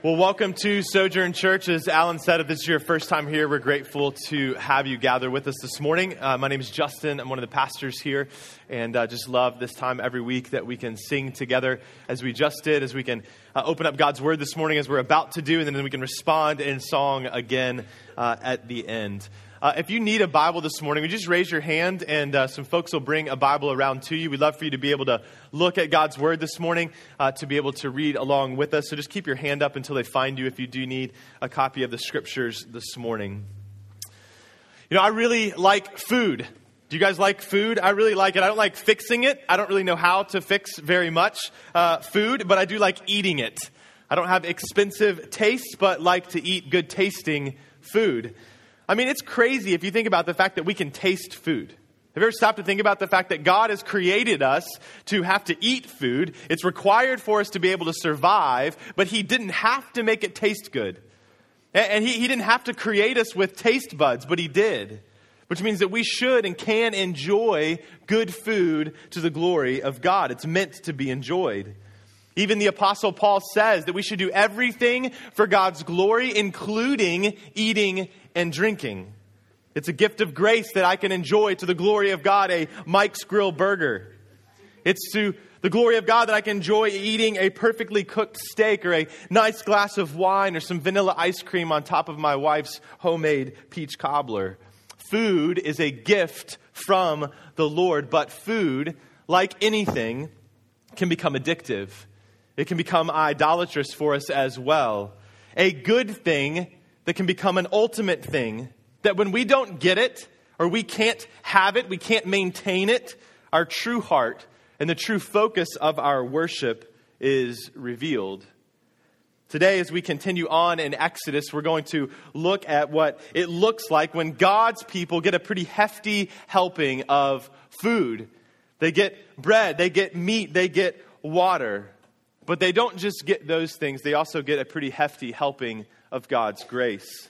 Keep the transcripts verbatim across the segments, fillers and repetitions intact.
Well, welcome to Sojourn Church. As Alan said, if this is your first time here, we're grateful to have you gather with us this morning. Uh, my name is Justin. I'm one of the pastors here, and uh, just love this time every week that we can sing together as we just did, as we can uh, open up God's Word this morning as we're about to do, and then we can respond in song again uh, at the end. Uh, if you need a Bible this morning, would you just raise your hand, and uh, some folks will bring a Bible around to you. We'd love for you to be able to look at God's Word this morning, uh, to be able to read along with us. So just keep your hand up until they find you if you do need a copy of the Scriptures this morning. You know, I really like food. Do you guys like food? I really like it. I don't like fixing it. I don't really know how to fix very much uh, food, but I do like eating it. I don't have expensive tastes, but like to eat good-tasting food. I mean, it's crazy if you think about the fact that we can taste food. Have you ever stopped to think about the fact that God has created us to have to eat food? It's required for us to be able to survive, but he didn't have to make it taste good. And he, he didn't have to create us with taste buds, but he did. Which means that we should and can enjoy good food to the glory of God. It's meant to be enjoyed. Even the Apostle Paul says that we should do everything for God's glory, including eating and drinking. It's a gift of grace that I can enjoy to the glory of God a Mike's Grill burger. It's to the glory of God that I can enjoy eating a perfectly cooked steak or a nice glass of wine or some vanilla ice cream on top of my wife's homemade peach cobbler. Food is a gift from the Lord, but food, like anything, can become addictive. It can become idolatrous for us as well. A good thing that can become an ultimate thing, that when we don't get it, or we can't have it, we can't maintain it, our true heart and the true focus of our worship is revealed. Today, as we continue on in Exodus, we're going to look at what it looks like when God's people get a pretty hefty helping of food. They get bread, they get meat, they get water. But they don't just get those things, they also get a pretty hefty helping of God's grace.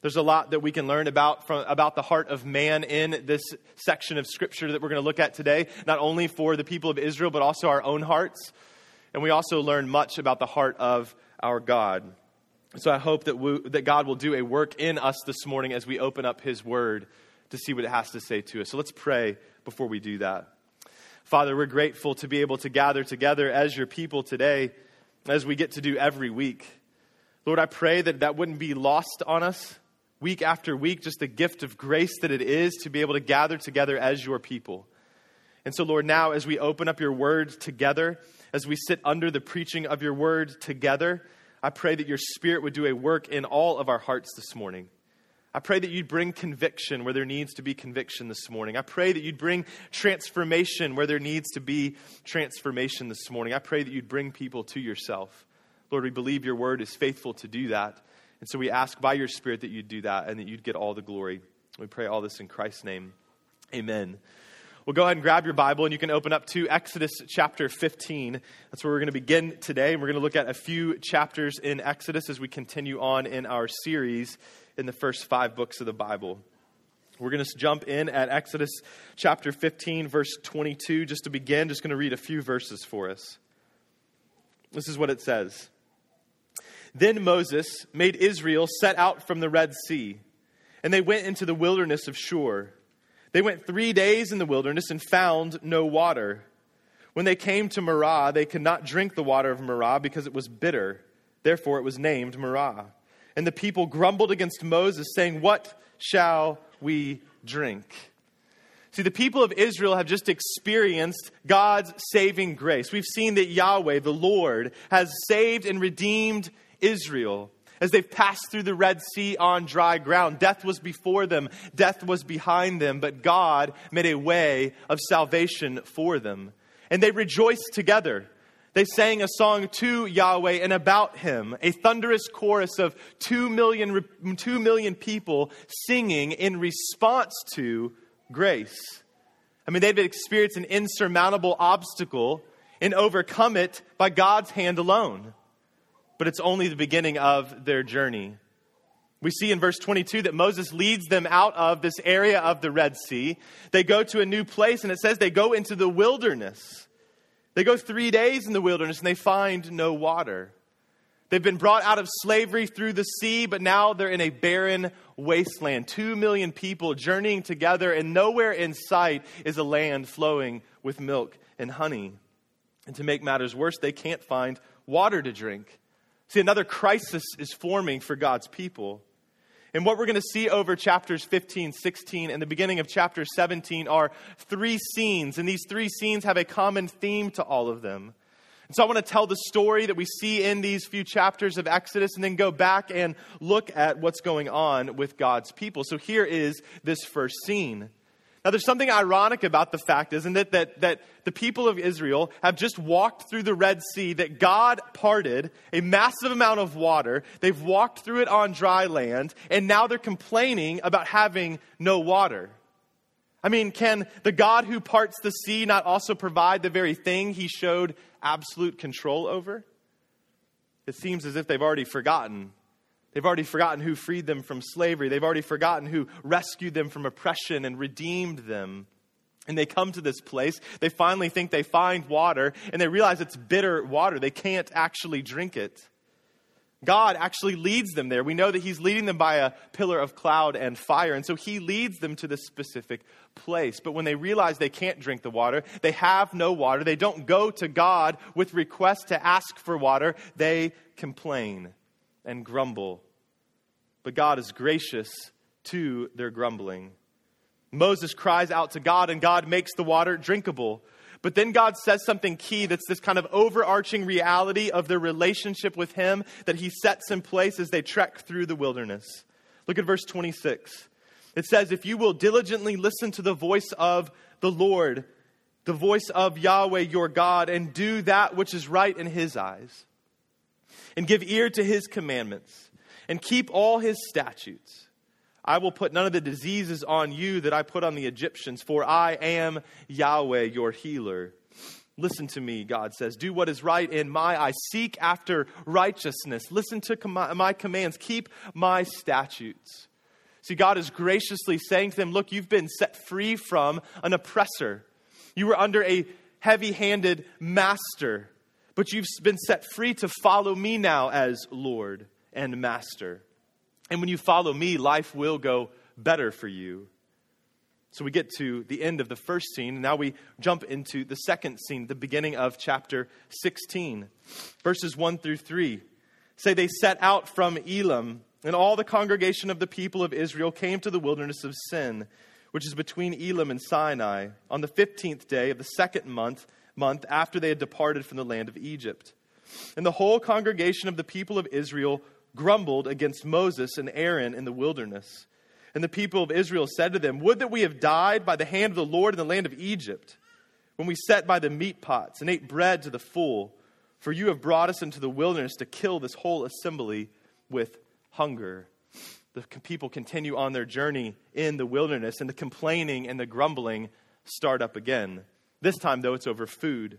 There's a lot that we can learn about from about the heart of man in this section of Scripture that we're going to look at today, not only for the people of Israel, but also our own hearts. And we also learn much about the heart of our God. So I hope that we, that God will do a work in us this morning as we open up His Word to see what it has to say to us. So let's pray before we do that. Father, we're grateful to be able to gather together as your people today, as we get to do every week. Lord, I pray that that wouldn't be lost on us week after week, just the gift of grace that it is to be able to gather together as your people. And so, Lord, now as we open up your word together, as we sit under the preaching of your word together, I pray that your Spirit would do a work in all of our hearts this morning. I pray that you'd bring conviction where there needs to be conviction this morning. I pray that you'd bring transformation where there needs to be transformation this morning. I pray that you'd bring people to yourself. Lord, we believe your word is faithful to do that. And so we ask by your Spirit that you'd do that and that you'd get all the glory. We pray all this in Christ's name. Amen. Well, go ahead and grab your Bible, and you can open up to Exodus chapter fifteen. That's where we're going to begin today. And we're going to look at a few chapters in Exodus as we continue on in our series in the first five books of the Bible. We're going to jump in at Exodus chapter fifteen, verse twenty-two. Just to begin, just going to read a few verses for us. This is what it says. Then Moses made Israel set out from the Red Sea, and they went into the wilderness of Shur. They went three days in the wilderness and found no water. When they came to Marah, they could not drink the water of Marah because it was bitter. Therefore, it was named Marah. And the people grumbled against Moses, saying, "What shall we drink?" See, the people of Israel have just experienced God's saving grace. We've seen that Yahweh, the Lord, has saved and redeemed Israel as they've passed through the Red Sea on dry ground. Death was before them. Death was behind them. But God made a way of salvation for them. And they rejoiced together. They sang a song to Yahweh and about him, a thunderous chorus of two million, two million people singing in response to grace. I mean, they've experienced an insurmountable obstacle and overcome it by God's hand alone. But it's only the beginning of their journey. We see in verse twenty-two that Moses leads them out of this area of the Red Sea. They go to a new place, and it says they go into the wilderness. They go three days in the wilderness, and they find no water. They've been brought out of slavery through the sea, but now they're in a barren wasteland. Two million people journeying together, and nowhere in sight is a land flowing with milk and honey. And to make matters worse, they can't find water to drink. See, another crisis is forming for God's people. And what we're going to see over chapters fifteen, sixteen, and the beginning of chapter seventeen are three scenes. And these three scenes have a common theme to all of them. And so I want to tell the story that we see in these few chapters of Exodus and then go back and look at what's going on with God's people. So here is this first scene. Now, there's something ironic about the fact, isn't it, that, that the people of Israel have just walked through the Red Sea, that God parted a massive amount of water. They've walked through it on dry land, and now they're complaining about having no water. I mean, can the God who parts the sea not also provide the very thing he showed absolute control over? It seems as if they've already forgotten. They've already forgotten who freed them from slavery. They've already forgotten who rescued them from oppression and redeemed them. And they come to this place. They finally think they find water, and they realize it's bitter water. They can't actually drink it. God actually leads them there. We know that he's leading them by a pillar of cloud and fire. And so he leads them to this specific place. But when they realize they can't drink the water, they have no water. They don't go to God with requests to ask for water. They complain and grumble. But God is gracious to their grumbling. Moses cries out to God, and God makes the water drinkable. But then God says something key that's this kind of overarching reality of their relationship with him that he sets in place as they trek through the wilderness. Look at verse twenty-six. It says, "If you will diligently listen to the voice of the Lord, the voice of Yahweh your God, and do that which is right in his eyes, and give ear to his commandments, and keep all his statutes. I will put none of the diseases on you that I put on the Egyptians, for I am Yahweh, your healer. Listen to me," God says. "Do what is right in my eyes. Seek after righteousness. Listen to com- my commands. Keep my statutes." See, God is graciously saying to them, look, you've been set free from an oppressor. You were under a heavy-handed master, but you've been set free to follow me now as Lord and Master. And when you follow me, life will go better for you. So we get to the end of the first scene. And now we jump into the second scene, the beginning of chapter sixteen. Verses one through three say, "They set out from Elam, and all the congregation of the people of Israel came to the wilderness of Sin, which is between Elam and Sinai, on the fifteenth day of the second month, month after they had departed from the land of Egypt. And the whole congregation of the people of Israel grumbled against Moses and Aaron in the wilderness. And the people of Israel said to them, 'Would that we have died by the hand of the Lord in the land of Egypt, when we sat by the meat pots and ate bread to the full, for you have brought us into the wilderness to kill this whole assembly with hunger.'" The people continue on their journey in the wilderness, and the complaining and the grumbling start up again. This time, though, it's over food.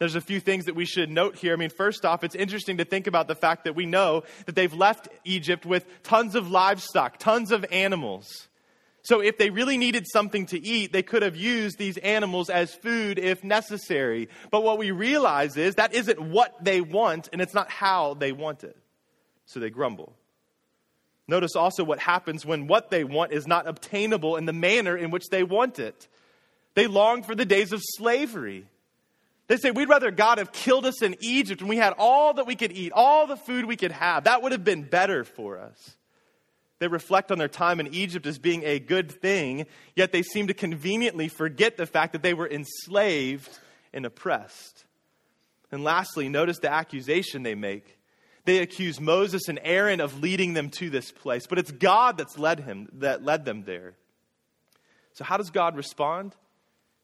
There's a few things that we should note here. I mean, first off, it's interesting to think about the fact that we know that they've left Egypt with tons of livestock, tons of animals. So if they really needed something to eat, they could have used these animals as food if necessary. But what we realize is that isn't what they want, and it's not how they want it. So they grumble. Notice also what happens when what they want is not obtainable in the manner in which they want it. They long for the days of slavery. They say, we'd rather God have killed us in Egypt when we had all that we could eat, all the food we could have. That would have been better for us. They reflect on their time in Egypt as being a good thing, yet they seem to conveniently forget the fact that they were enslaved and oppressed. And lastly, notice the accusation they make. They accuse Moses and Aaron of leading them to this place, but it's God that's led him, that led them there. So how does God respond?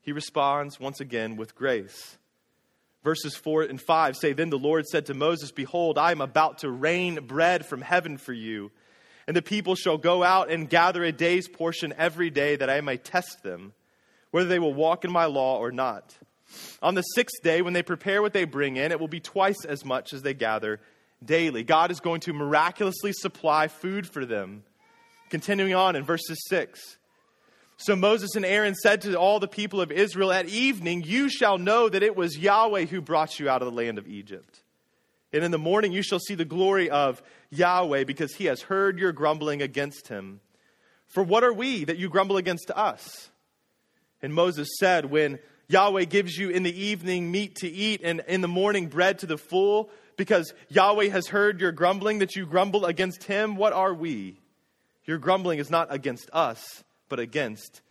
He responds once again with grace. Verses four and five say, "Then the Lord said to Moses, 'Behold, I am about to rain bread from heaven for you, and the people shall go out and gather a day's portion every day that I may test them, whether they will walk in my law or not. On the sixth day, when they prepare what they bring in, it will be twice as much as they gather daily.'" God is going to miraculously supply food for them. Continuing on in verses six. "So Moses and Aaron said to all the people of Israel, 'At evening you shall know that it was Yahweh who brought you out of the land of Egypt. And in the morning you shall see the glory of Yahweh, because he has heard your grumbling against him. For what are we that you grumble against us? And Moses said, when Yahweh gives you in the evening meat to eat and in the morning bread to the full, because Yahweh has heard your grumbling that you grumble against him, what are we? Your grumbling is not against us, but against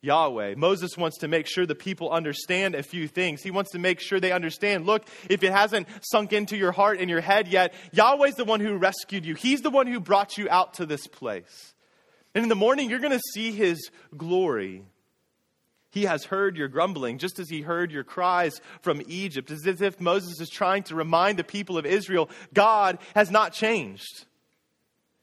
Yahweh. Moses wants to make sure the people understand a few things. He wants to make sure they understand, look, if it hasn't sunk into your heart and your head yet, Yahweh's the one who rescued you. He's the one who brought you out to this place. And in the morning, you're going to see his glory. He has heard your grumbling, just as he heard your cries from Egypt. It's as if Moses is trying to remind the people of Israel, God has not changed.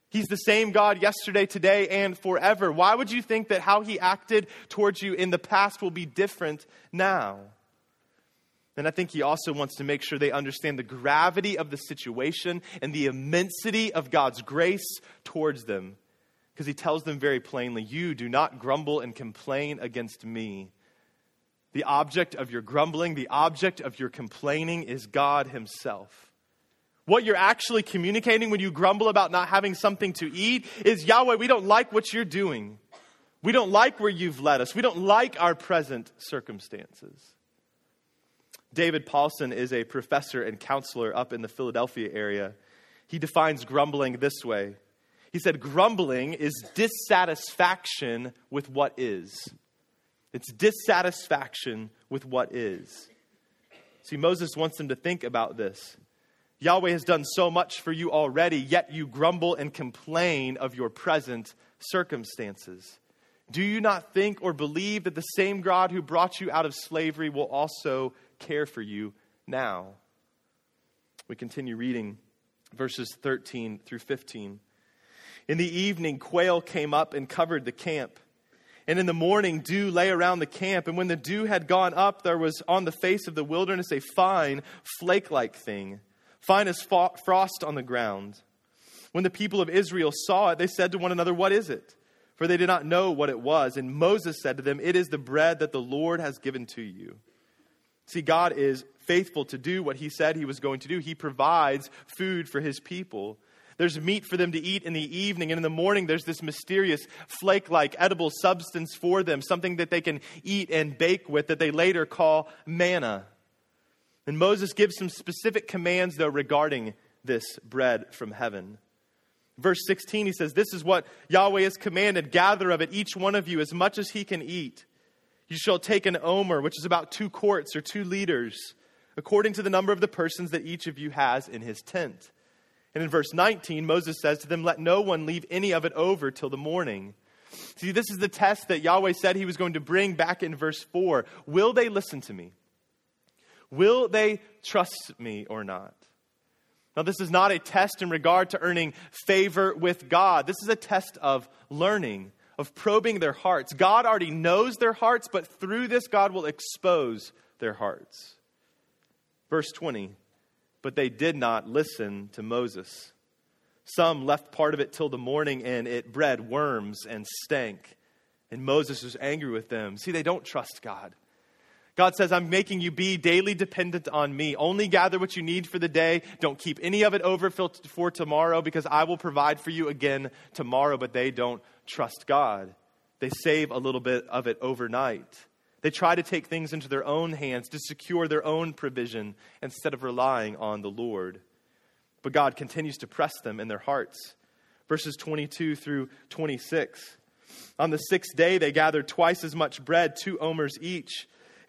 He's the same God yesterday, today, and forever. Why would you think that how he acted towards you in the past will be different now? And I think he also wants to make sure they understand the gravity of the situation and the immensity of God's grace towards them. Because he tells them very plainly, you do not grumble and complain against me. The object of your grumbling, the object of your complaining is God himself. What you're actually communicating when you grumble about not having something to eat is, Yahweh, we don't like what you're doing. We don't like where you've led us. We don't like our present circumstances. David Paulson is a professor and counselor up in the Philadelphia area. He defines grumbling this way. He said, grumbling is dissatisfaction with what is. It's dissatisfaction with what is. See, Moses wants them to think about this. Yahweh has done so much for you already, yet you grumble and complain of your present circumstances. Do you not think or believe that the same God who brought you out of slavery will also care for you now? We continue reading verses thirteen through fifteen. In the evening, quail came up and covered the camp. And in the morning, dew lay around the camp. And when the dew had gone up, there was on the face of the wilderness a fine, flake-like thing, fine as frost on the ground. When the people of Israel saw it, they said to one another, what is it? For they did not know what it was. And Moses said to them, it is the bread that the Lord has given to you. See, God is faithful to do what he said he was going to do. He provides food for his people. There's meat for them to eat in the evening. And in the morning, there's this mysterious flake-like edible substance for them, something that they can eat and bake with that they later call manna. And Moses gives some specific commands, though, regarding this bread from heaven. Verse sixteen, he says, this is what Yahweh has commanded. Gather of it, each one of you, as much as he can eat. You shall take an omer, which is about two quarts or two liters, according to the number of the persons that each of you has in his tent. And in verse nineteen, Moses says to them, let no one leave any of it over till the morning. See, this is the test that Yahweh said he was going to bring back in verse four. Will they listen to me? Will they trust me or not? Now, this is not a test in regard to earning favor with God. This is a test of learning, of probing their hearts. God already knows their hearts, but through this, God will expose their hearts. Verse twenty, but they did not listen to Moses. Some left part of it till the morning, and it bred worms and stank. And Moses was angry with them. See, they don't trust God. God says, I'm making you be daily dependent on me. Only gather what you need for the day. Don't keep any of it over for tomorrow, because I will provide for you again tomorrow. But they don't trust God. They save a little bit of it overnight. They try to take things into their own hands to secure their own provision instead of relying on the Lord. But God continues to press them in their hearts. Verses twenty-two through twenty-six. On the sixth day, they gathered twice as much bread, two omers each.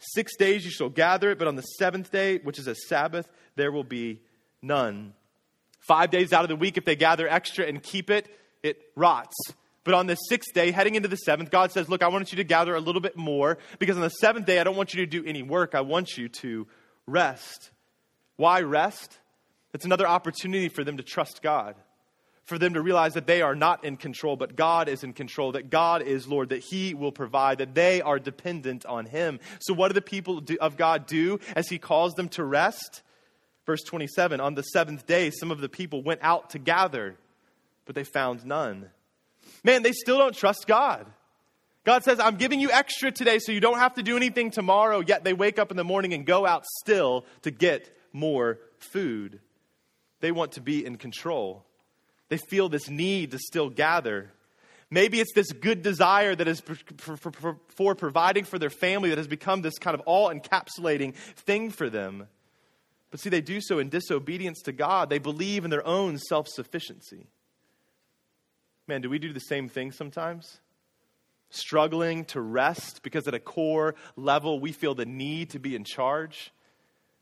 Six days you shall gather it, but on the seventh day, which is a Sabbath, there will be none. Five days out of the week, if they gather extra and keep it, it rots. But on the sixth day, heading into the seventh, God says, look, I want you to gather a little bit more, because on the seventh day, I don't want you to do any work. I want you to rest. Why rest? It's another opportunity for them to trust God, for them to realize that they are not in control, but God is in control, that God is Lord, that he will provide, that they are dependent on him. So what do the people of God do as he calls them to rest? Verse twenty-seven, on the seventh day, some of the people went out to gather, but they found none. Man, they still don't trust God. God says, I'm giving you extra today so you don't have to do anything tomorrow. Yet they wake up in the morning and go out still to get more food. They want to be in control. They feel this need to still gather. Maybe it's this good desire that is for, for, for, for providing for their family that has become this kind of all-encapsulating thing for them. But see, they do so in disobedience to God. They believe in their own self-sufficiency. Man, do we do the same thing sometimes? Struggling to rest because at a core level, we feel the need to be in charge.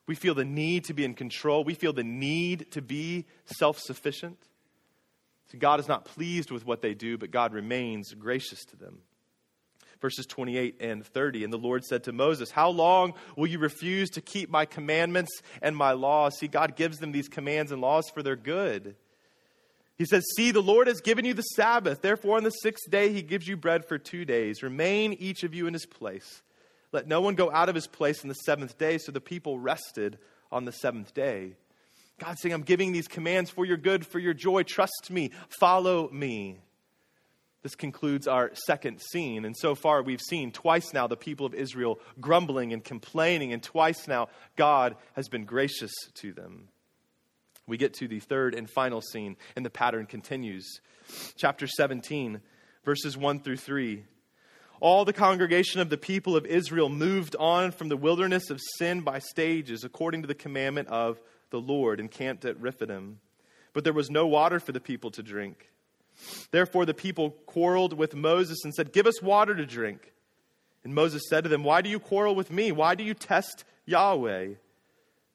We feel the need to be in control. We feel the need to be self-sufficient. So God is not pleased with what they do, but God remains gracious to them. Verses twenty-eight and thirty, and the Lord said to Moses, how long will you refuse to keep my commandments and my laws? See, God gives them these commands and laws for their good. He says, see, the Lord has given you the Sabbath. Therefore, on the sixth day, he gives you bread for two days. Remain each of you in his place. Let no one go out of his place on the seventh day. So the people rested on the seventh day. God's saying, I'm giving these commands for your good, for your joy. Trust me. Follow me. This concludes our second scene. And so far, we've seen twice now the people of Israel grumbling and complaining. And twice now, God has been gracious to them. We get to the third and final scene, and the pattern continues. Chapter seventeen, verses one through three. All the congregation of the people of Israel moved on from the wilderness of Sin by stages, according to the commandment of the Lord, and camped at Rephidim. But there was no water for the people to drink. Therefore the people quarreled with Moses and said, give us water to drink. And Moses said to them, why do you quarrel with me? Why do you test Yahweh?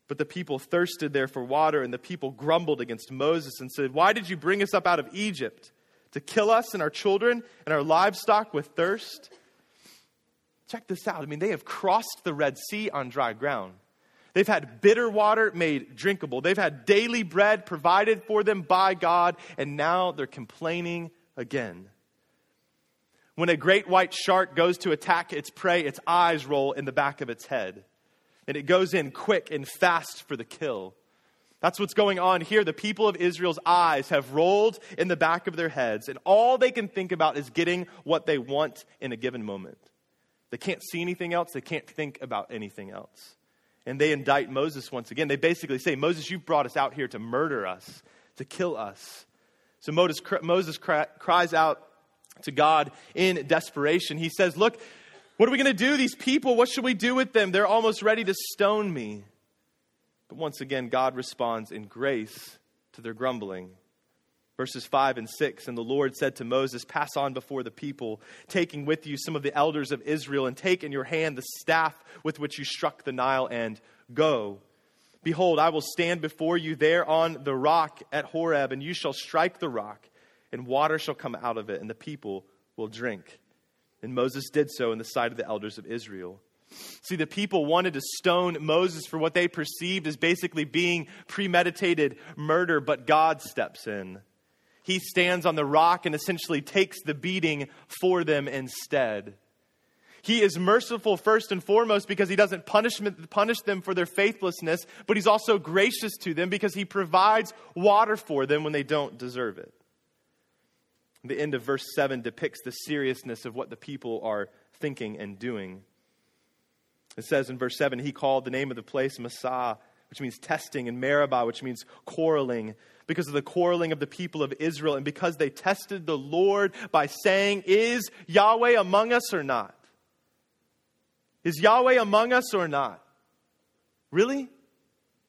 But the people thirsted there for water, and the people grumbled against Moses and said, why did you bring us up out of Egypt to kill us and our children and our livestock with thirst? Check this out. I mean, they have crossed the Red Sea on dry ground. They've had bitter water made drinkable. They've had daily bread provided for them by God, and now they're complaining again. When a great white shark goes to attack its prey, its eyes roll in the back of its head. And it goes in quick and fast for the kill. That's what's going on here. The people of Israel's eyes have rolled in the back of their heads, and all they can think about is getting what they want in a given moment. They can't see anything else. They can't think about anything else. And they indict Moses once again. They basically say, Moses, you've brought us out here to murder us, to kill us. So Moses cries out to God in desperation. He says, look, what are we going to do? These people, what should we do with them? They're almost ready to stone me. But once again, God responds in grace to their grumbling. Verses five and six, and the Lord said to Moses, pass on before the people, taking with you some of the elders of Israel, and take in your hand the staff with which you struck the Nile, and go. Behold, I will stand before you there on the rock at Horeb, and you shall strike the rock, and water shall come out of it, and the people will drink. And Moses did so in the sight of the elders of Israel. See, the people wanted to stone Moses for what they perceived as basically being premeditated murder, but God steps in. He stands on the rock and essentially takes the beating for them instead. He is merciful first and foremost because he doesn't punish, punish them for their faithlessness, but he's also gracious to them because he provides water for them when they don't deserve it. The end of verse seven depicts the seriousness of what the people are thinking and doing. It says in verse seven, he called the name of the place Massah, which means testing, and Meribah, which means quarreling, because of the quarreling of the people of Israel, and because they tested the Lord by saying, is Yahweh among us or not? Is Yahweh among us or not? Really?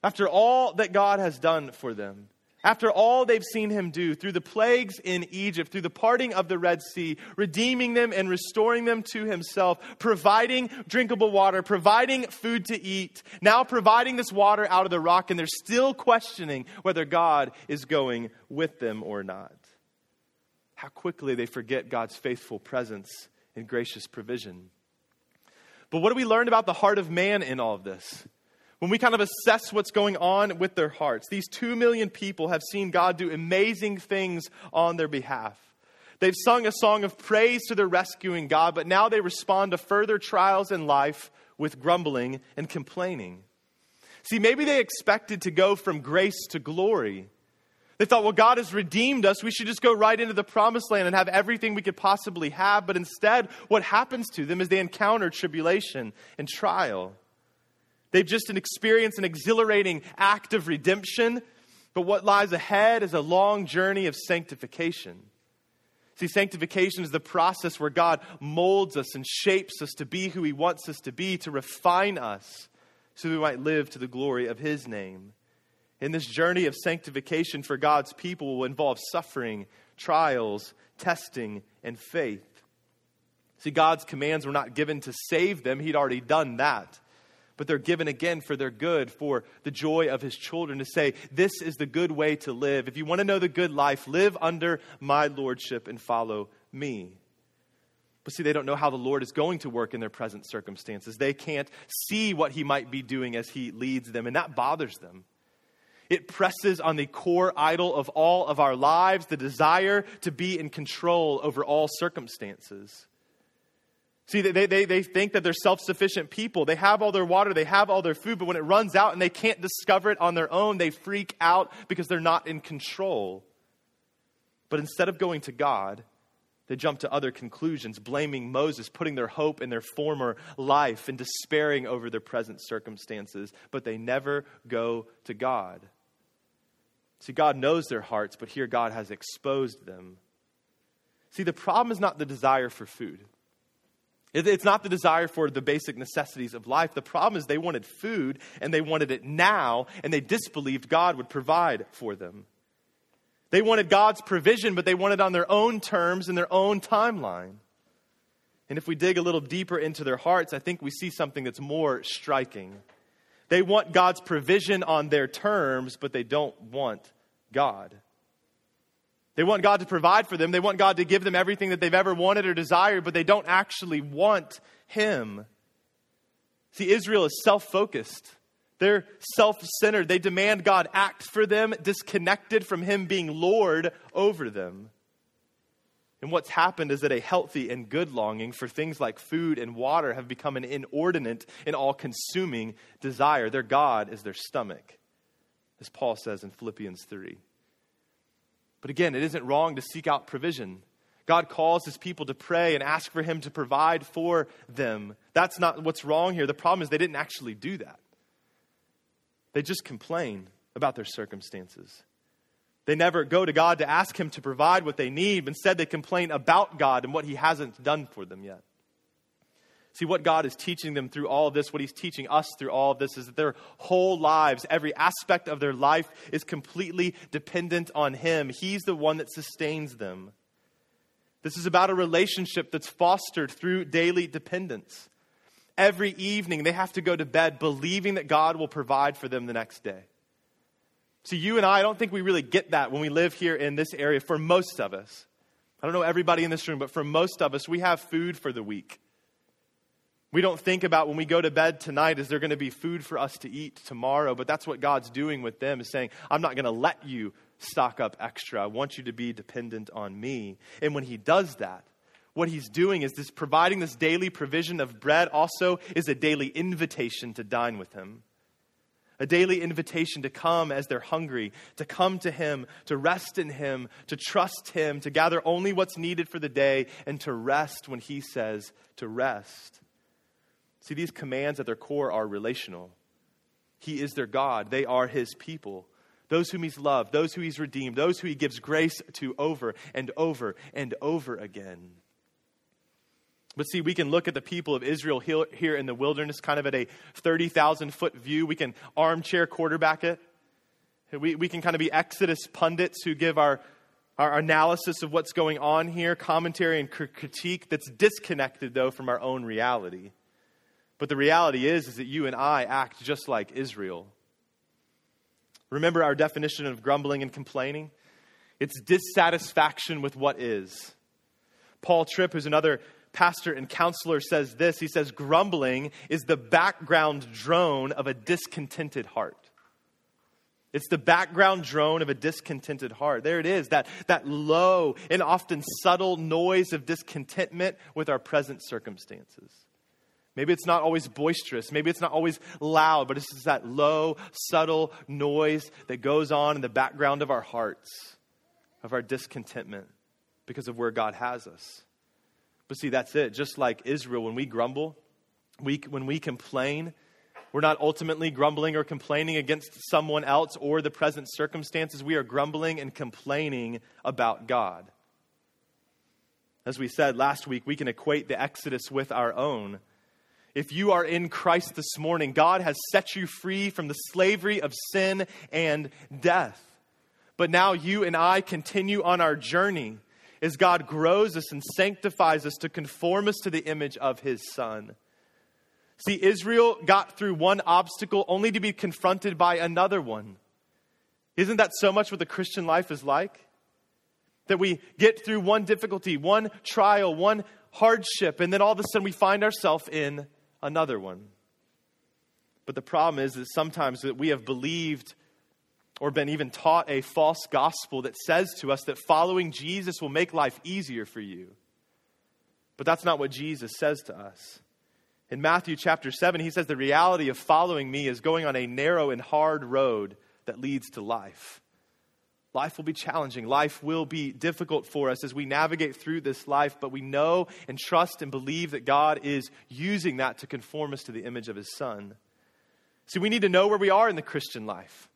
After all that God has done for them, after all they've seen him do, through the plagues in Egypt, through the parting of the Red Sea, redeeming them and restoring them to himself, providing drinkable water, providing food to eat, now providing this water out of the rock, and they're still questioning whether God is going with them or not. How quickly they forget God's faithful presence and gracious provision. But what do we learn about the heart of man in all of this? when we kind of assess what's going on with their hearts, these two million people have seen God do amazing things on their behalf. They've sung a song of praise to their rescuing God, but now they respond to further trials in life with grumbling and complaining. See, maybe they expected to go from grace to glory. They thought, well, God has redeemed us. We should just go right into the promised land and have everything we could possibly have. But instead, what happens to them is they encounter tribulation and trial. They've just experienced an exhilarating act of redemption. But what lies ahead is a long journey of sanctification. See, sanctification is the process where God molds us and shapes us to be who he wants us to be, to refine us so we might live to the glory of his name. And this journey of sanctification for God's people will involve suffering, trials, testing, and faith. See, God's commands were not given to save them. He'd already done that. But they're given again for their good, for the joy of his children, to say, this is the good way to live. If you want to know the good life, live under my lordship and follow me. But see, they don't know how the Lord is going to work in their present circumstances. They can't see what he might be doing as he leads them, and that bothers them. It presses on the core idol of all of our lives, the desire to be in control over all circumstances. See, they, they, they think that they're self-sufficient people. They have all their water, they have all their food, but when it runs out and they can't discover it on their own, they freak out because they're not in control. But instead of going to God, they jump to other conclusions, blaming Moses, putting their hope in their former life and despairing over their present circumstances, but they never go to God. See, God knows their hearts, but here God has exposed them. See, the problem is not the desire for food. It's not the desire for the basic necessities of life. The problem is they wanted food, and they wanted it now, and they disbelieved God would provide for them. They wanted God's provision, but they wanted on their own terms and their own timeline. And if we dig a little deeper into their hearts, I think we see something that's more striking. They want God's provision on their terms, but they don't want God. They want God to provide for them. They want God to give them everything that they've ever wanted or desired, but they don't actually want him. See, Israel is self-focused. They're self-centered. They demand God act for them, disconnected from him being Lord over them. And what's happened is that a healthy and good longing for things like food and water have become an inordinate and all-consuming desire. Their God is their stomach, as Paul says in Philippians three. But again, it isn't wrong to seek out provision. God calls his people to pray and ask for him to provide for them. That's not what's wrong here. The problem is they didn't actually do that. They just complain about their circumstances. They never go to God to ask him to provide what they need. Instead, they complain about God and what he hasn't done for them yet. See, what God is teaching them through all of this, what he's teaching us through all of this, is that their whole lives, every aspect of their life is completely dependent on him. He's the one that sustains them. This is about a relationship that's fostered through daily dependence. Every evening they have to go to bed believing that God will provide for them the next day. So you and I, I don't think we really get that when we live here in this area, for most of us. I don't know everybody in this room, but for most of us, we have food for the week. We don't think about when we go to bed tonight, is there going to be food for us to eat tomorrow? But that's what God's doing with them, is saying, I'm not going to let you stock up extra. I want you to be dependent on me. And when he does that, what he's doing is this providing this daily provision of bread also is a daily invitation to dine with him. A daily invitation to come as they're hungry, to come to him, to rest in him, to trust him, to gather only what's needed for the day, and to rest when he says to rest. See, these commands at their core are relational. He is their God. They are his people. Those whom he's loved, those who he's redeemed, those who he gives grace to over and over and over again. But see, we can look at the people of Israel here in the wilderness kind of at a thirty thousand foot view. We can armchair quarterback it. We, we can kind of be Exodus pundits who give our Our analysis of what's going on here, commentary and critique that's disconnected, though, from our own reality. But the reality is, is that you and I act just like Israel. Remember our definition of grumbling and complaining? It's dissatisfaction with what is. Paul Tripp, who's another pastor and counselor says this. He says, grumbling is the background drone of a discontented heart. It's the background drone of a discontented heart. There it is, that, that low and often subtle noise of discontentment with our present circumstances. Maybe it's not always boisterous. Maybe it's not always loud, but it's just that low, subtle noise that goes on in the background of our hearts, of our discontentment because of where God has us. But see, that's it. Just like Israel, when we grumble, we, when we complain, we're not ultimately grumbling or complaining against someone else or the present circumstances. We are grumbling and complaining about God. As we said last week, we can equate the Exodus with our own. If you are in Christ this morning, God has set you free from the slavery of sin and death. But now you and I continue on our journey as God grows us and sanctifies us to conform us to the image of his Son. See, Israel got through one obstacle only to be confronted by another one. Isn't that so much what the Christian life is like? That we get through one difficulty, one trial, one hardship, and then all of a sudden we find ourselves in another one. But the problem is that sometimes that we have believed or been even taught a false gospel that says to us that following Jesus will make life easier for you. But that's not what Jesus says to us. In Matthew chapter seven, he says, the reality of following me is going on a narrow and hard road that leads to life. Life will be challenging. Life will be difficult for us as we navigate through this life, but we know and trust and believe that God is using that to conform us to the image of his Son. See, we need to know where we are in the Christian life.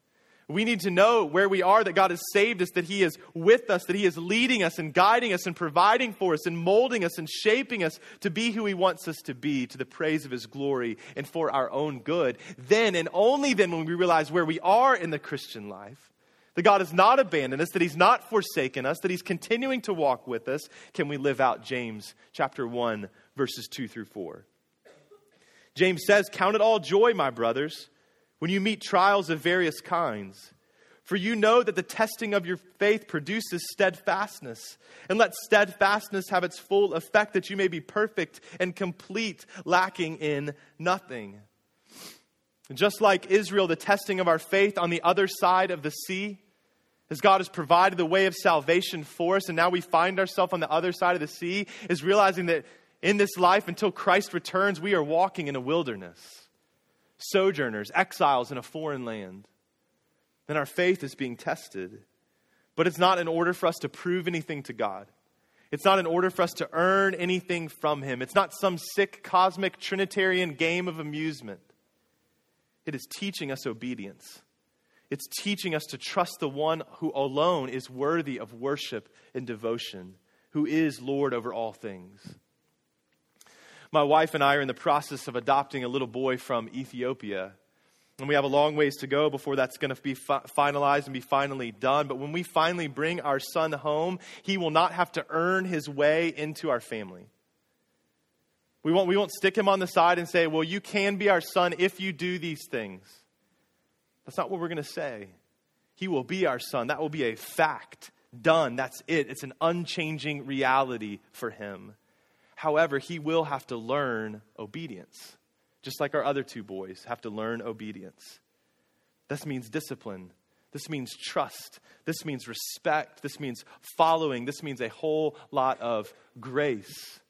We need to know where we are, that God has saved us, that he is with us, that he is leading us and guiding us and providing for us and molding us and shaping us to be who he wants us to be, to the praise of his glory and for our own good. Then and only then when we realize where we are in the Christian life, that God has not abandoned us, that he's not forsaken us, that he's continuing to walk with us, can we live out James chapter one, verses two through four. James says, count it all joy, my brothers, when you meet trials of various kinds, for you know that the testing of your faith produces steadfastness. And let steadfastness have its full effect, that you may be perfect and complete, lacking in nothing. Just like Israel, the testing of our faith on the other side of the sea, as God has provided the way of salvation for us, and now we find ourselves on the other side of the sea, is realizing that in this life, until Christ returns, we are walking in a wilderness, sojourners, exiles in a foreign land. Then our faith is being tested. But it's not in order for us to prove anything to God. It's not in order for us to earn anything from him. It's not some sick, cosmic, Trinitarian game of amusement. It is teaching us obedience. It's teaching us to trust the one who alone is worthy of worship and devotion, who is Lord over all things. My wife and I are in the process of adopting a little boy from Ethiopia. And we have a long ways to go before that's going to be fi- finalized and be finally done. But when we finally bring our son home, he will not have to earn his way into our family. We won't, we won't stick him on the side and say, well, you can be our son if you do these things. That's not what we're going to say. He will be our son. That will be a fact. Done. That's it. It's an unchanging reality for him. However, he will have to learn obedience, just like our other two boys have to learn obedience. This means discipline. This means trust. This means respect. This means following. This means a whole lot of grace.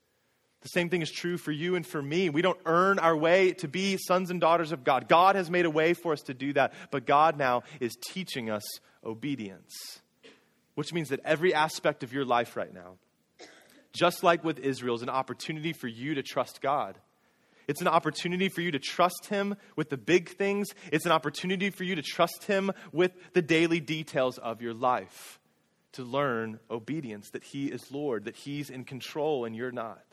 The same thing is true for you and for me. We don't earn our way to be sons and daughters of God. God has made a way for us to do that, but God now is teaching us obedience, which means that every aspect of your life right now, just like with Israel, is an opportunity for you to trust God. It's an opportunity for you to trust him with the big things. It's an opportunity for you to trust him with the daily details of your life, to learn obedience, that he is Lord, that he's in control and you're not.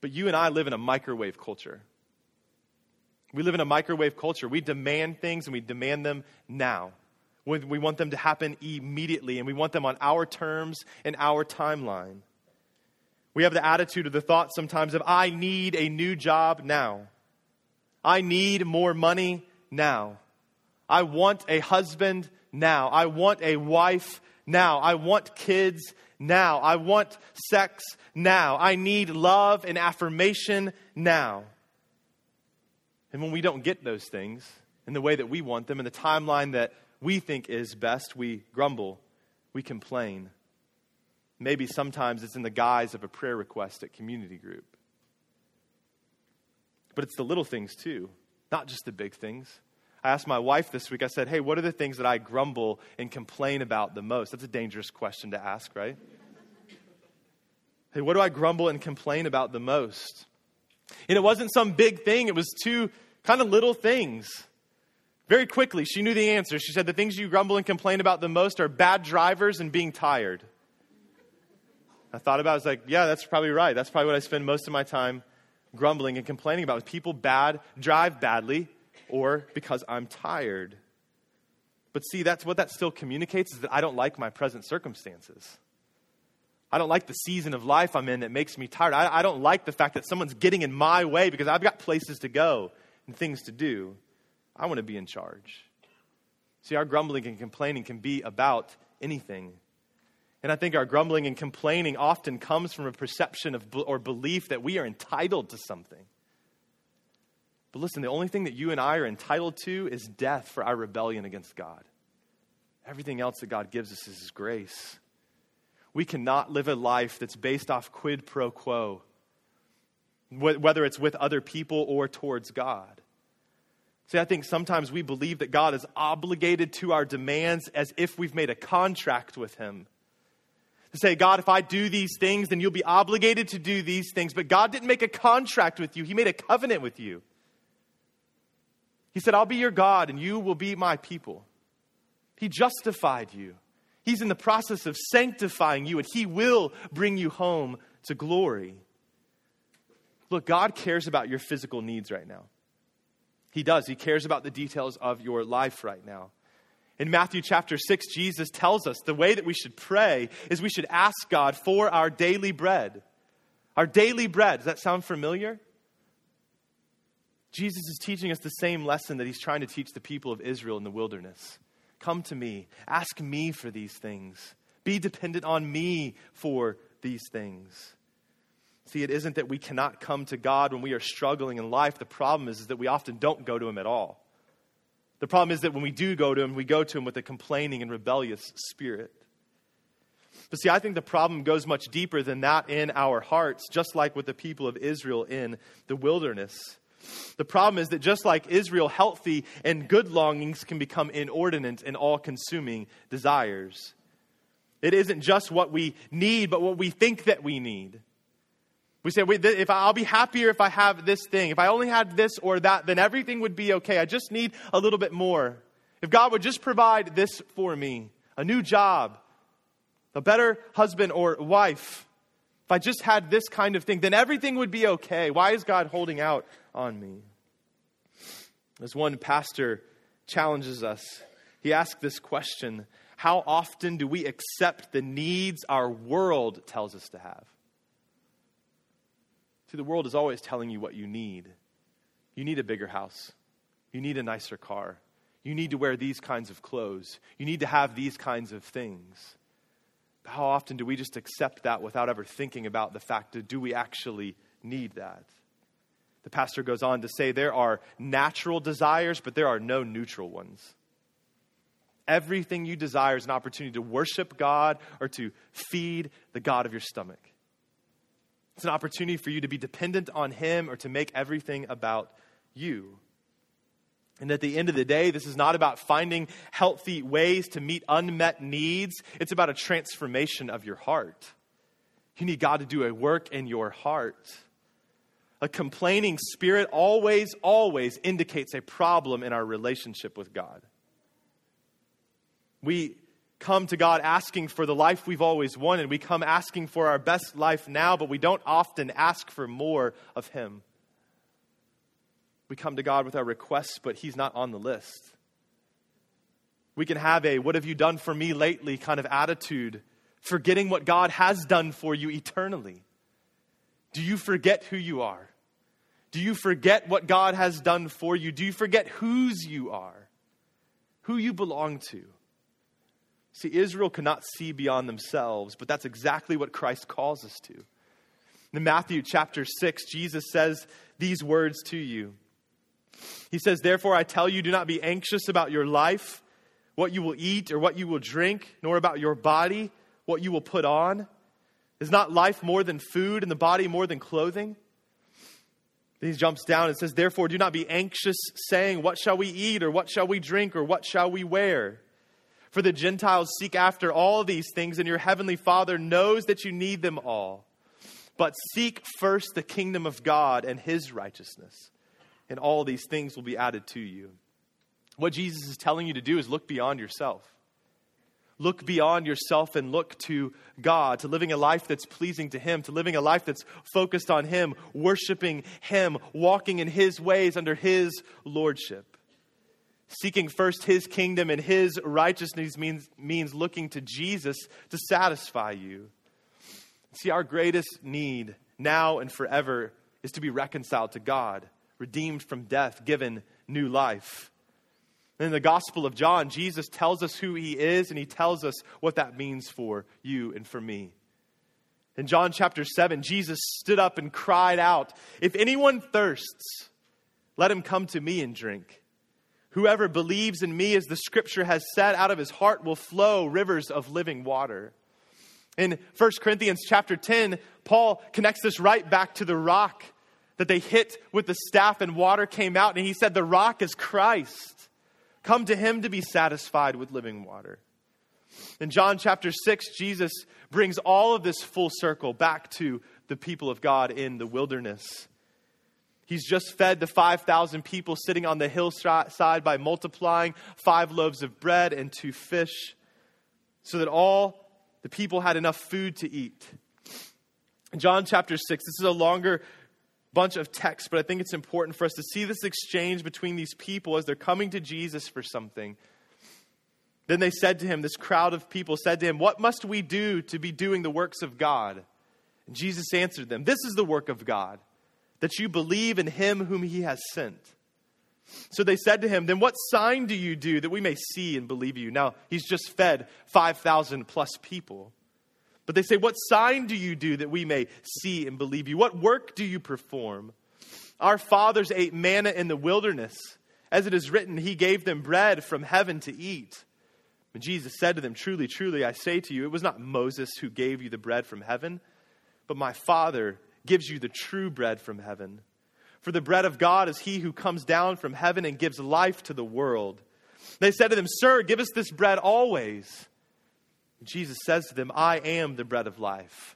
But you and I live in a microwave culture. We live in a microwave culture. We demand things and we demand them now. We want them to happen immediately, and we want them on our terms and our timeline. We have the attitude or the thought sometimes of, I need a new job now. I need more money now. I want a husband now. I want a wife now. I want kids now. I want sex now. I need love and affirmation now. And when we don't get those things in the way that we want them, in the timeline that we think is best, we grumble, we complain. Maybe sometimes it's in the guise of a prayer request at community group. But it's the little things too, not just the big things. I asked my wife this week, I said, hey, what are the things that I grumble and complain about the most? That's a dangerous question to ask, right? Hey, what do I grumble and complain about the most? And it wasn't some big thing. It was two kind of little things. Very quickly, she knew the answer. She said, the things you grumble and complain about the most are bad drivers and being tired. I thought about it. I was like, yeah, that's probably right. That's probably what I spend most of my time grumbling and complaining about. People bad drive badly or because I'm tired. But see, that's what that still communicates is that I don't like my present circumstances. I don't like the season of life I'm in that makes me tired. I, I don't like the fact that someone's getting in my way because I've got places to go and things to do. I want to be in charge. See, our grumbling and complaining can be about anything. And I think our grumbling and complaining often comes from a perception of or belief that we are entitled to something. But listen, the only thing that you and I are entitled to is death for our rebellion against God. Everything else that God gives us is His grace. We cannot live a life that's based off quid pro quo, whether it's with other people or towards God. See, I think sometimes we believe that God is obligated to our demands as if we've made a contract with Him. To say, God, if I do these things, then you'll be obligated to do these things. But God didn't make a contract with you. He made a covenant with you. He said, I'll be your God and you will be my people. He justified you. He's in the process of sanctifying you, and He will bring you home to glory. Look, God cares about your physical needs right now. He does. He cares about the details of your life right now. In Matthew chapter six, Jesus tells us the way that we should pray is we should ask God for our daily bread. Our daily bread. Does that sound familiar? Jesus is teaching us the same lesson that He's trying to teach the people of Israel in the wilderness. Come to me. Ask me for these things. Be dependent on me for these things. See, it isn't that we cannot come to God when we are struggling in life. The problem is, is that we often don't go to Him at all. The problem is that when we do go to Him, we go to Him with a complaining and rebellious spirit. But see, I think the problem goes much deeper than that in our hearts, just like with the people of Israel in the wilderness. The problem is that just like Israel, healthy and good longings can become inordinate and all-consuming desires. It isn't just what we need, but what we think that we need. We say, if I'll be happier if I have this thing. If I only had this or that, then everything would be okay. I just need a little bit more. If God would just provide this for me, a new job, a better husband or wife, if I just had this kind of thing, then everything would be okay. Why is God holding out on me? As one pastor challenges us, he asked this question: how often do we accept the needs our world tells us to have? See, the world is always telling you what you need. You need a bigger house. You need a nicer car. You need to wear these kinds of clothes. You need to have these kinds of things. How often do we just accept that without ever thinking about the fact that do we actually need that? The pastor goes on to say there are natural desires, but there are no neutral ones. Everything you desire is an opportunity to worship God or to feed the God of your stomach. It's an opportunity for you to be dependent on Him or to make everything about you. And at the end of the day, this is not about finding healthy ways to meet unmet needs. It's about a transformation of your heart. You need God to do a work in your heart. A complaining spirit always, always indicates a problem in our relationship with God. We come to God asking for the life we've always wanted. We come asking for our best life now, but we don't often ask for more of Him. We come to God with our requests, but He's not on the list. We can have a what have you done for me lately kind of attitude, forgetting what God has done for you eternally. Do you forget who you are? Do you forget what God has done for you? Do you forget whose you are? Who you belong to? See, Israel could not see beyond themselves, but that's exactly what Christ calls us to. In Matthew chapter six, Jesus says these words to you. He says, "Therefore I tell you, do not be anxious about your life, what you will eat or what you will drink, nor about your body, what you will put on. Is not life more than food and the body more than clothing?" Then he jumps down and says, "Therefore do not be anxious, saying, what shall we eat or what shall we drink or what shall we wear? For the Gentiles seek after all these things, and your heavenly Father knows that you need them all. But seek first the kingdom of God and his righteousness, and all these things will be added to you." What Jesus is telling you to do is look beyond yourself. Look beyond yourself and look to God, to living a life that's pleasing to him, to living a life that's focused on him, worshiping him, walking in his ways under his lordship. Seeking first his kingdom and his righteousness means, means looking to Jesus to satisfy you. See, our greatest need now and forever is to be reconciled to God, redeemed from death, given new life. In the Gospel of John, Jesus tells us who he is, and he tells us what that means for you and for me. In John chapter seven, Jesus stood up and cried out, "If anyone thirsts, let him come to me and drink. Whoever believes in me, as the scripture has said, out of his heart will flow rivers of living water." In First Corinthians chapter ten, Paul connects this right back to the rock that they hit with the staff and water came out. And he said, the rock is Christ. Come to him to be satisfied with living water. In John chapter six, Jesus brings all of this full circle back to the people of God in the wilderness. He's just fed the five thousand people sitting on the hillside by multiplying five loaves of bread and two fish, so that all the people had enough food to eat. In John chapter six, this is a longer bunch of texts, but I think it's important for us to see this exchange between these people as they're coming to Jesus for something. Then they said to him, this crowd of people said to him, "What must we do to be doing the works of God?" And Jesus answered them, "This is the work of God, that you believe in him whom he has sent." So they said to him, "Then what sign do you do that we may see and believe you?" Now, he's just fed five thousand plus people. But they say, "What sign do you do that we may see and believe you? What work do you perform? Our fathers ate manna in the wilderness. As it is written, he gave them bread from heaven to eat." And Jesus said to them, "Truly, truly, I say to you, it was not Moses who gave you the bread from heaven, but my Father gives you the true bread from heaven. For the bread of God is he who comes down from heaven and gives life to the world." They said to them, "Sir, give us this bread always." Jesus says to them, "I am the bread of life.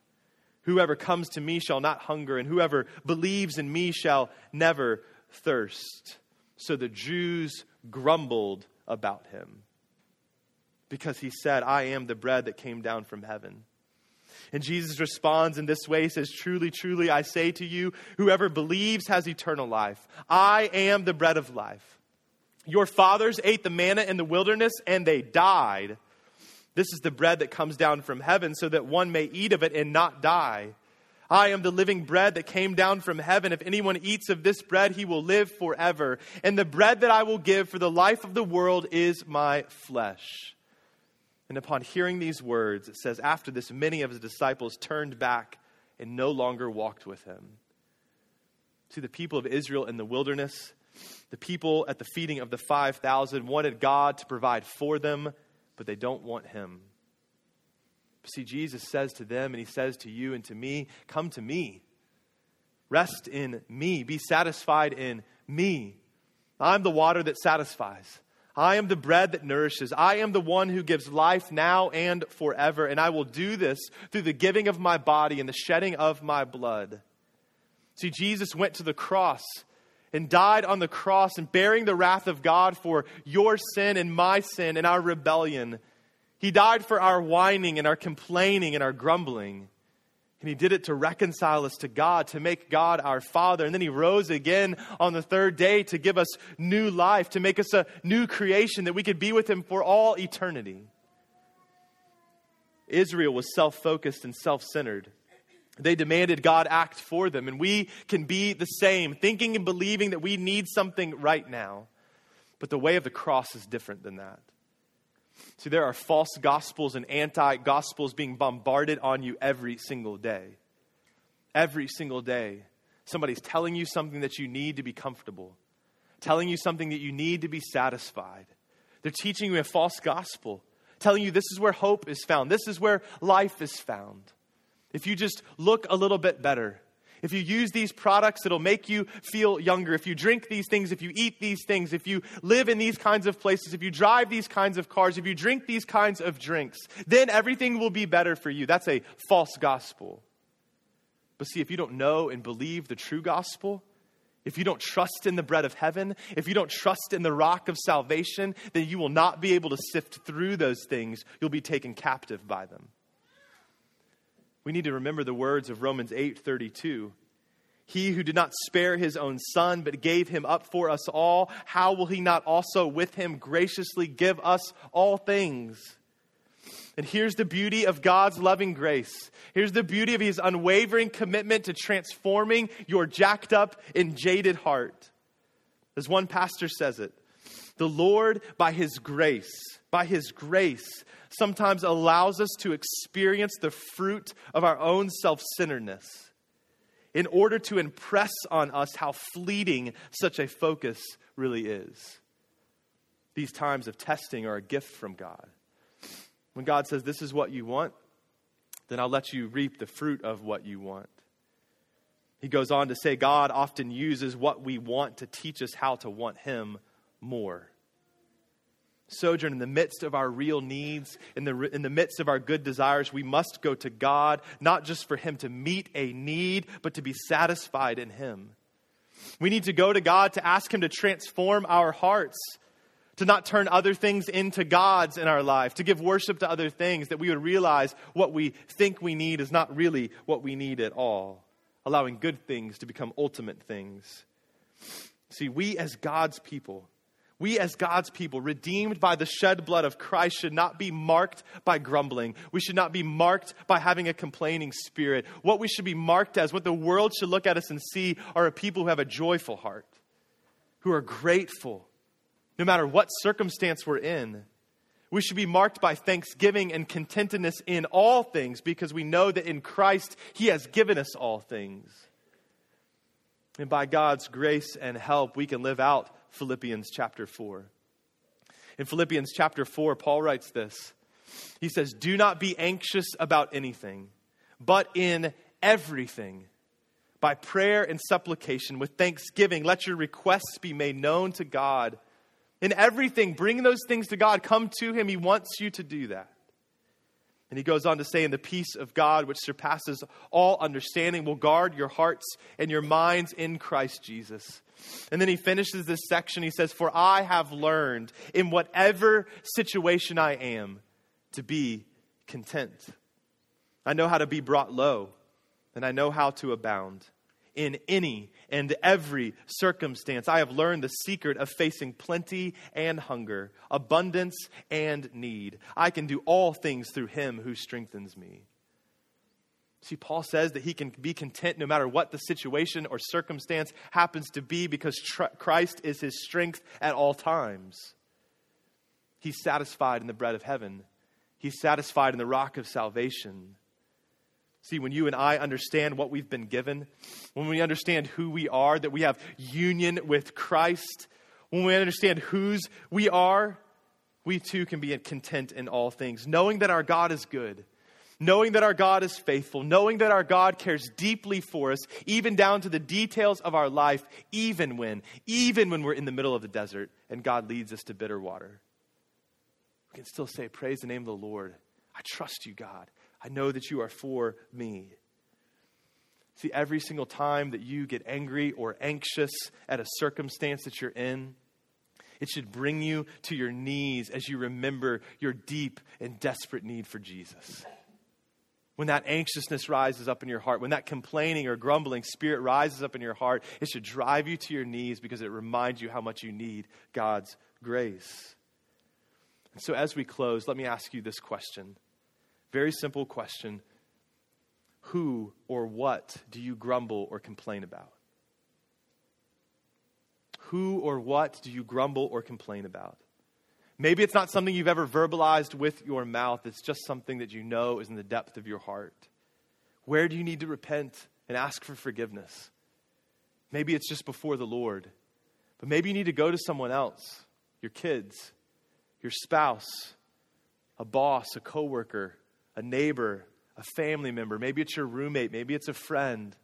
Whoever comes to me shall not hunger, and whoever believes in me shall never thirst." So the Jews grumbled about him, because he said, "I am the bread that came down from heaven." And Jesus responds in this way. He says, "Truly, truly, I say to you, whoever believes has eternal life. I am the bread of life. Your fathers ate the manna in the wilderness, and they died. This is the bread that comes down from heaven, so that one may eat of it and not die. I am the living bread that came down from heaven. If anyone eats of this bread, he will live forever. And the bread that I will give for the life of the world is my flesh." And upon hearing these words, it says, after this, many of his disciples turned back and no longer walked with him. See, the people of Israel in the wilderness, the people at the feeding of the five thousand, wanted God to provide for them, but they don't want him. See, Jesus says to them, and he says to you and to me, come to me. Rest in me. Be satisfied in me. I'm the water that satisfies. I am the bread that nourishes. I am the one who gives life now and forever. And I will do this through the giving of my body and the shedding of my blood. See, Jesus went to the cross and died on the cross and bearing the wrath of God for your sin and my sin and our rebellion. He died for our whining and our complaining and our grumbling. And he did it to reconcile us to God, to make God our Father. And then he rose again on the third day to give us new life, to make us a new creation that we could be with him for all eternity. Israel was self-focused and self-centered. They demanded God act for them, and we can be the same, thinking and believing that we need something right now. But the way of the cross is different than that. See, there are false gospels and anti-gospels being bombarded on you every single day. Every single day. Somebody's telling you something that you need to be comfortable. Telling you something that you need to be satisfied. They're teaching you a false gospel. Telling you this is where hope is found. This is where life is found. If you just look a little bit better. If you use these products, it'll make you feel younger. If you drink these things, if you eat these things, if you live in these kinds of places, if you drive these kinds of cars, if you drink these kinds of drinks, then everything will be better for you. That's a false gospel. But see, if you don't know and believe the true gospel, if you don't trust in the bread of heaven, if you don't trust in the rock of salvation, then you will not be able to sift through those things. You'll be taken captive by them. We need to remember the words of Romans eight thirty-two. He who did not spare his own son, but gave him up for us all, how will he not also with him graciously give us all things? And here's the beauty of God's loving grace. Here's the beauty of his unwavering commitment to transforming your jacked up and jaded heart. As one pastor says it, the Lord, by his grace, by his grace, sometimes allows us to experience the fruit of our own self-centeredness in order to impress on us how fleeting such a focus really is. These times of testing are a gift from God. When God says, this is what you want, then I'll let you reap the fruit of what you want. He goes on to say, God often uses what we want to teach us how to want him more. Sojourn, in the midst of our real needs, in the in the midst of our good desires, we must go to God, not just for him to meet a need, but to be satisfied in him. We need to go to God to ask him to transform our hearts, to not turn other things into gods in our life, to give worship to other things, that we would realize what we think we need is not really what we need at all, allowing good things to become ultimate things. See, we as God's people, We as God's people, redeemed by the shed blood of Christ, should not be marked by grumbling. We should not be marked by having a complaining spirit. What we should be marked as, what the world should look at us and see, are a people who have a joyful heart, who are grateful, no matter what circumstance we're in. We should be marked by thanksgiving and contentedness in all things, because we know that in Christ, he has given us all things. And by God's grace and help, we can live out Philippians chapter four. In Philippians chapter four, Paul writes this. He says, do not be anxious about anything, but in everything, by prayer and supplication, with thanksgiving, let your requests be made known to God. In everything, bring those things to God. Come to him. He wants you to do that. And he goes on to say, and the peace of God, which surpasses all understanding, will guard your hearts and your minds in Christ Jesus. And then he finishes this section. He says, for I have learned in whatever situation I am to be content. I know how to be brought low, and I know how to abound. In any and every circumstance, I have learned the secret of facing plenty and hunger, abundance and need. I can do all things through him who strengthens me. See, Paul says that he can be content no matter what the situation or circumstance happens to be, because tr- Christ is his strength at all times. He's satisfied in the bread of heaven. He's satisfied in the rock of salvation. See, when you and I understand what we've been given, when we understand who we are, that we have union with Christ, when we understand whose we are, we too can be content in all things, knowing that our God is good, knowing that our God is faithful, knowing that our God cares deeply for us, even down to the details of our life, even when, even when we're in the middle of the desert and God leads us to bitter water. We can still say, praise the name of the Lord. I trust you, God. I know that you are for me. See, every single time that you get angry or anxious at a circumstance that you're in, it should bring you to your knees as you remember your deep and desperate need for Jesus. When that anxiousness rises up in your heart, when that complaining or grumbling spirit rises up in your heart, it should drive you to your knees, because it reminds you how much you need God's grace. And so as we close, let me ask you this question. Very simple question. Who or what do you grumble or complain about? Who or what do you grumble or complain about? Maybe it's not something you've ever verbalized with your mouth. It's just something that you know is in the depth of your heart. Where do you need to repent and ask for forgiveness? Maybe it's just before the Lord. But maybe you need to go to someone else, your kids, your spouse, a boss, a coworker, a neighbor, a family member. Maybe it's your roommate. Maybe it's a friend.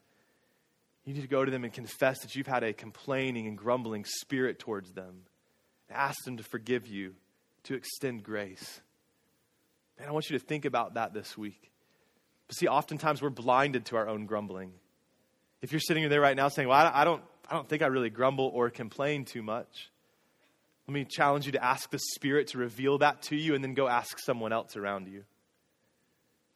You need to go to them and confess that you've had a complaining and grumbling spirit towards them. Ask them to forgive you, to extend grace. Man, I want you to think about that this week. But see, oftentimes we're blinded to our own grumbling. If you're sitting there right now saying, well, I don't, I don't think I really grumble or complain too much. Let me challenge you to ask the Spirit to reveal that to you and then go ask someone else around you.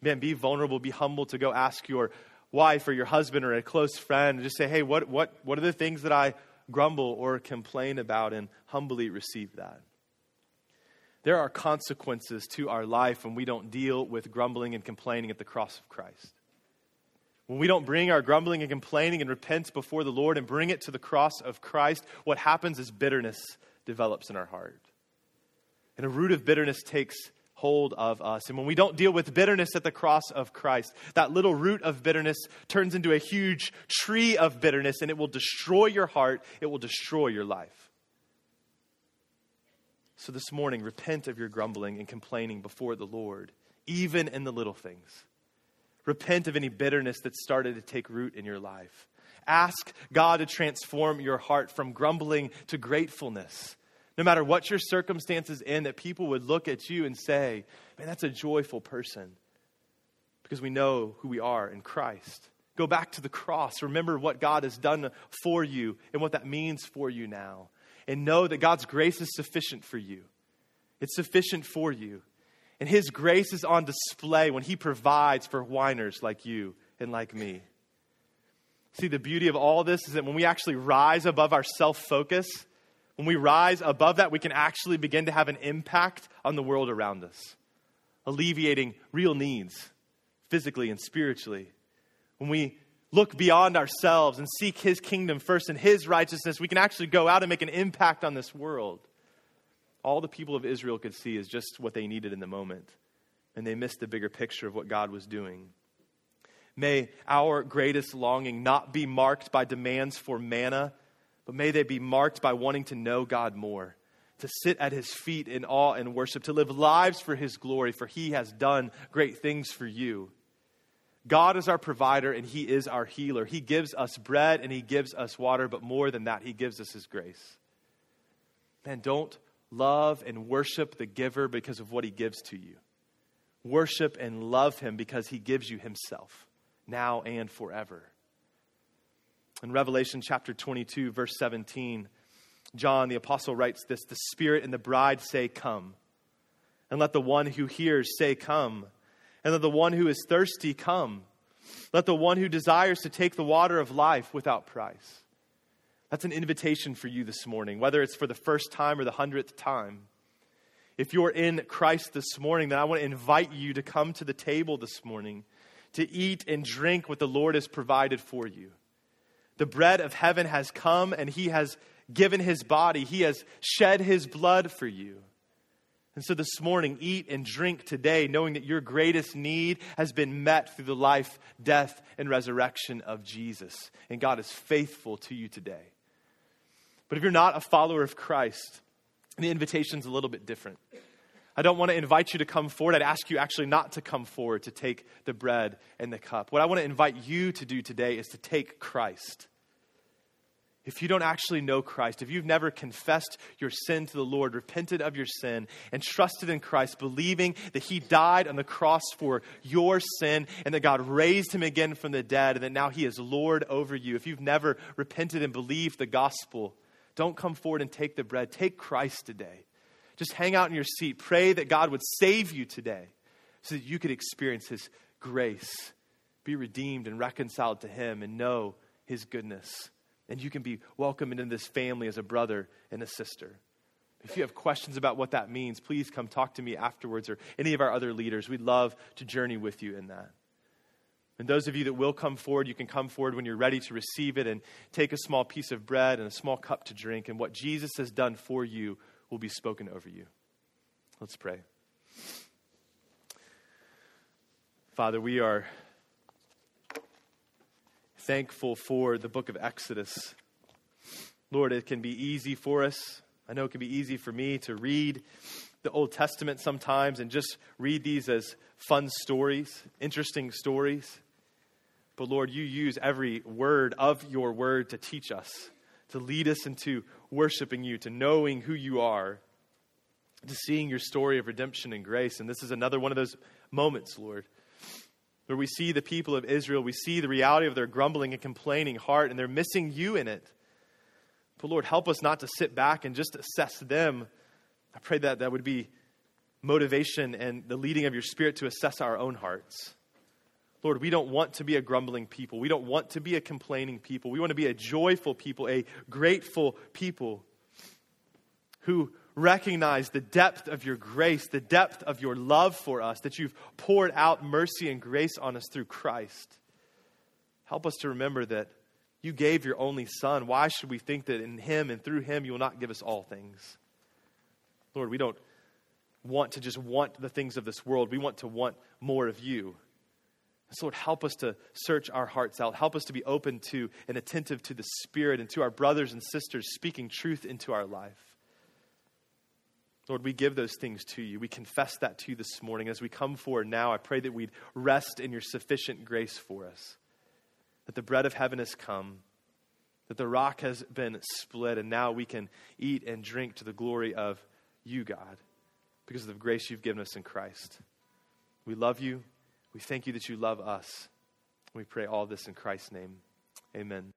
Man, be vulnerable, be humble to go ask your wife or your husband or a close friend and just say, hey, what, what, what are the things that I grumble or complain about, and humbly receive that. There are consequences to our life when we don't deal with grumbling and complaining at the cross of Christ. When we don't bring our grumbling and complaining and repent before the Lord and bring it to the cross of Christ, what happens is bitterness develops in our heart. And a root of bitterness takes hold of us. And when we don't deal with bitterness at the cross of Christ, that little root of bitterness turns into a huge tree of bitterness, and it will destroy your heart. It will destroy your life. So this morning, repent of your grumbling and complaining before the Lord, even in the little things. Repent of any bitterness that started to take root in your life. Ask God to transform your heart from grumbling to gratefulness. No matter what your circumstances in, that people would look at you and say, man, that's a joyful person. Because we know who we are in Christ. Go back to the cross. Remember what God has done for you and what that means for you now. And know that God's grace is sufficient for you. It's sufficient for you. And His grace is on display when He provides for whiners like you and like me. See, the beauty of all this is that when we actually rise above our self-focus, when we rise above that, we can actually begin to have an impact on the world around us, alleviating real needs, physically and spiritually. When we look beyond ourselves and seek His kingdom first and His righteousness, we can actually go out and make an impact on this world. All the people of Israel could see is just what they needed in the moment, and they missed the bigger picture of what God was doing. May our greatest longing not be marked by demands for manna, but may they be marked by wanting to know God more, to sit at His feet in awe and worship, to live lives for His glory, for He has done great things for you. God is our provider and He is our healer. He gives us bread and He gives us water, but more than that, He gives us His grace. Man, don't love and worship the giver because of what He gives to you. Worship and love Him because He gives you Himself, now and forever. In Revelation chapter twenty-two, verse seventeen, John the Apostle writes this, "The Spirit and the bride say, 'Come.' And let the one who hears say, 'Come.' And let the one who is thirsty come. Let the one who desires to take the water of life without price." That's an invitation for you this morning, whether it's for the first time or the hundredth time. If you're in Christ this morning, then I want to invite you to come to the table this morning to eat and drink what the Lord has provided for you. The bread of heaven has come and He has given His body. He has shed His blood for you. And so this morning, eat and drink today, knowing that your greatest need has been met through the life, death, and resurrection of Jesus. And God is faithful to you today. But if you're not a follower of Christ, the invitation's a little bit different. I don't want to invite you to come forward. I'd ask you actually not to come forward to take the bread and the cup. What I want to invite you to do today is to take Christ. If you don't actually know Christ, if you've never confessed your sin to the Lord, repented of your sin, and trusted in Christ, believing that He died on the cross for your sin and that God raised Him again from the dead and that now He is Lord over you, if you've never repented and believed the gospel, don't come forward and take the bread. Take Christ today. Just hang out in your seat. Pray that God would save you today so that you could experience His grace, be redeemed and reconciled to Him and know His goodness. And you can be welcomed into this family as a brother and a sister. If you have questions about what that means, please come talk to me afterwards or any of our other leaders. We'd love to journey with you in that. And those of you that will come forward, you can come forward when you're ready to receive it and take a small piece of bread and a small cup to drink. And what Jesus has done for you will be spoken over you. Let's pray. Father, we are thankful for the book of Exodus. Lord, it can be easy for us. I know it can be easy for me to read the Old Testament sometimes and just read these as fun stories, interesting stories. But Lord, you use every word of your word to teach us, to lead us into worshiping you, to knowing who you are, to seeing your story of redemption and grace. And this is another one of those moments, Lord, where we see the people of Israel, we see the reality of their grumbling and complaining heart, and they're missing you in it. But Lord, help us not to sit back and just assess them. I pray that that would be motivation and the leading of your Spirit to assess our own hearts. Lord, we don't want to be a grumbling people. We don't want to be a complaining people. We want to be a joyful people, a grateful people who recognize the depth of your grace, the depth of your love for us, that you've poured out mercy and grace on us through Christ. Help us to remember that you gave your only Son. Why should we think that in him and through him you will not give us all things? Lord, we don't want to just want the things of this world. We want to want more of you. So Lord, help us to search our hearts out. Help us to be open to and attentive to the Spirit and to our brothers and sisters speaking truth into our life. Lord, we give those things to you. We confess that to you this morning. As we come forward now, I pray that we'd rest in your sufficient grace for us, that the bread of heaven has come, that the rock has been split, and now we can eat and drink to the glory of you, God, because of the grace you've given us in Christ. We love you. We thank you that you love us. We pray all this in Christ's name. Amen.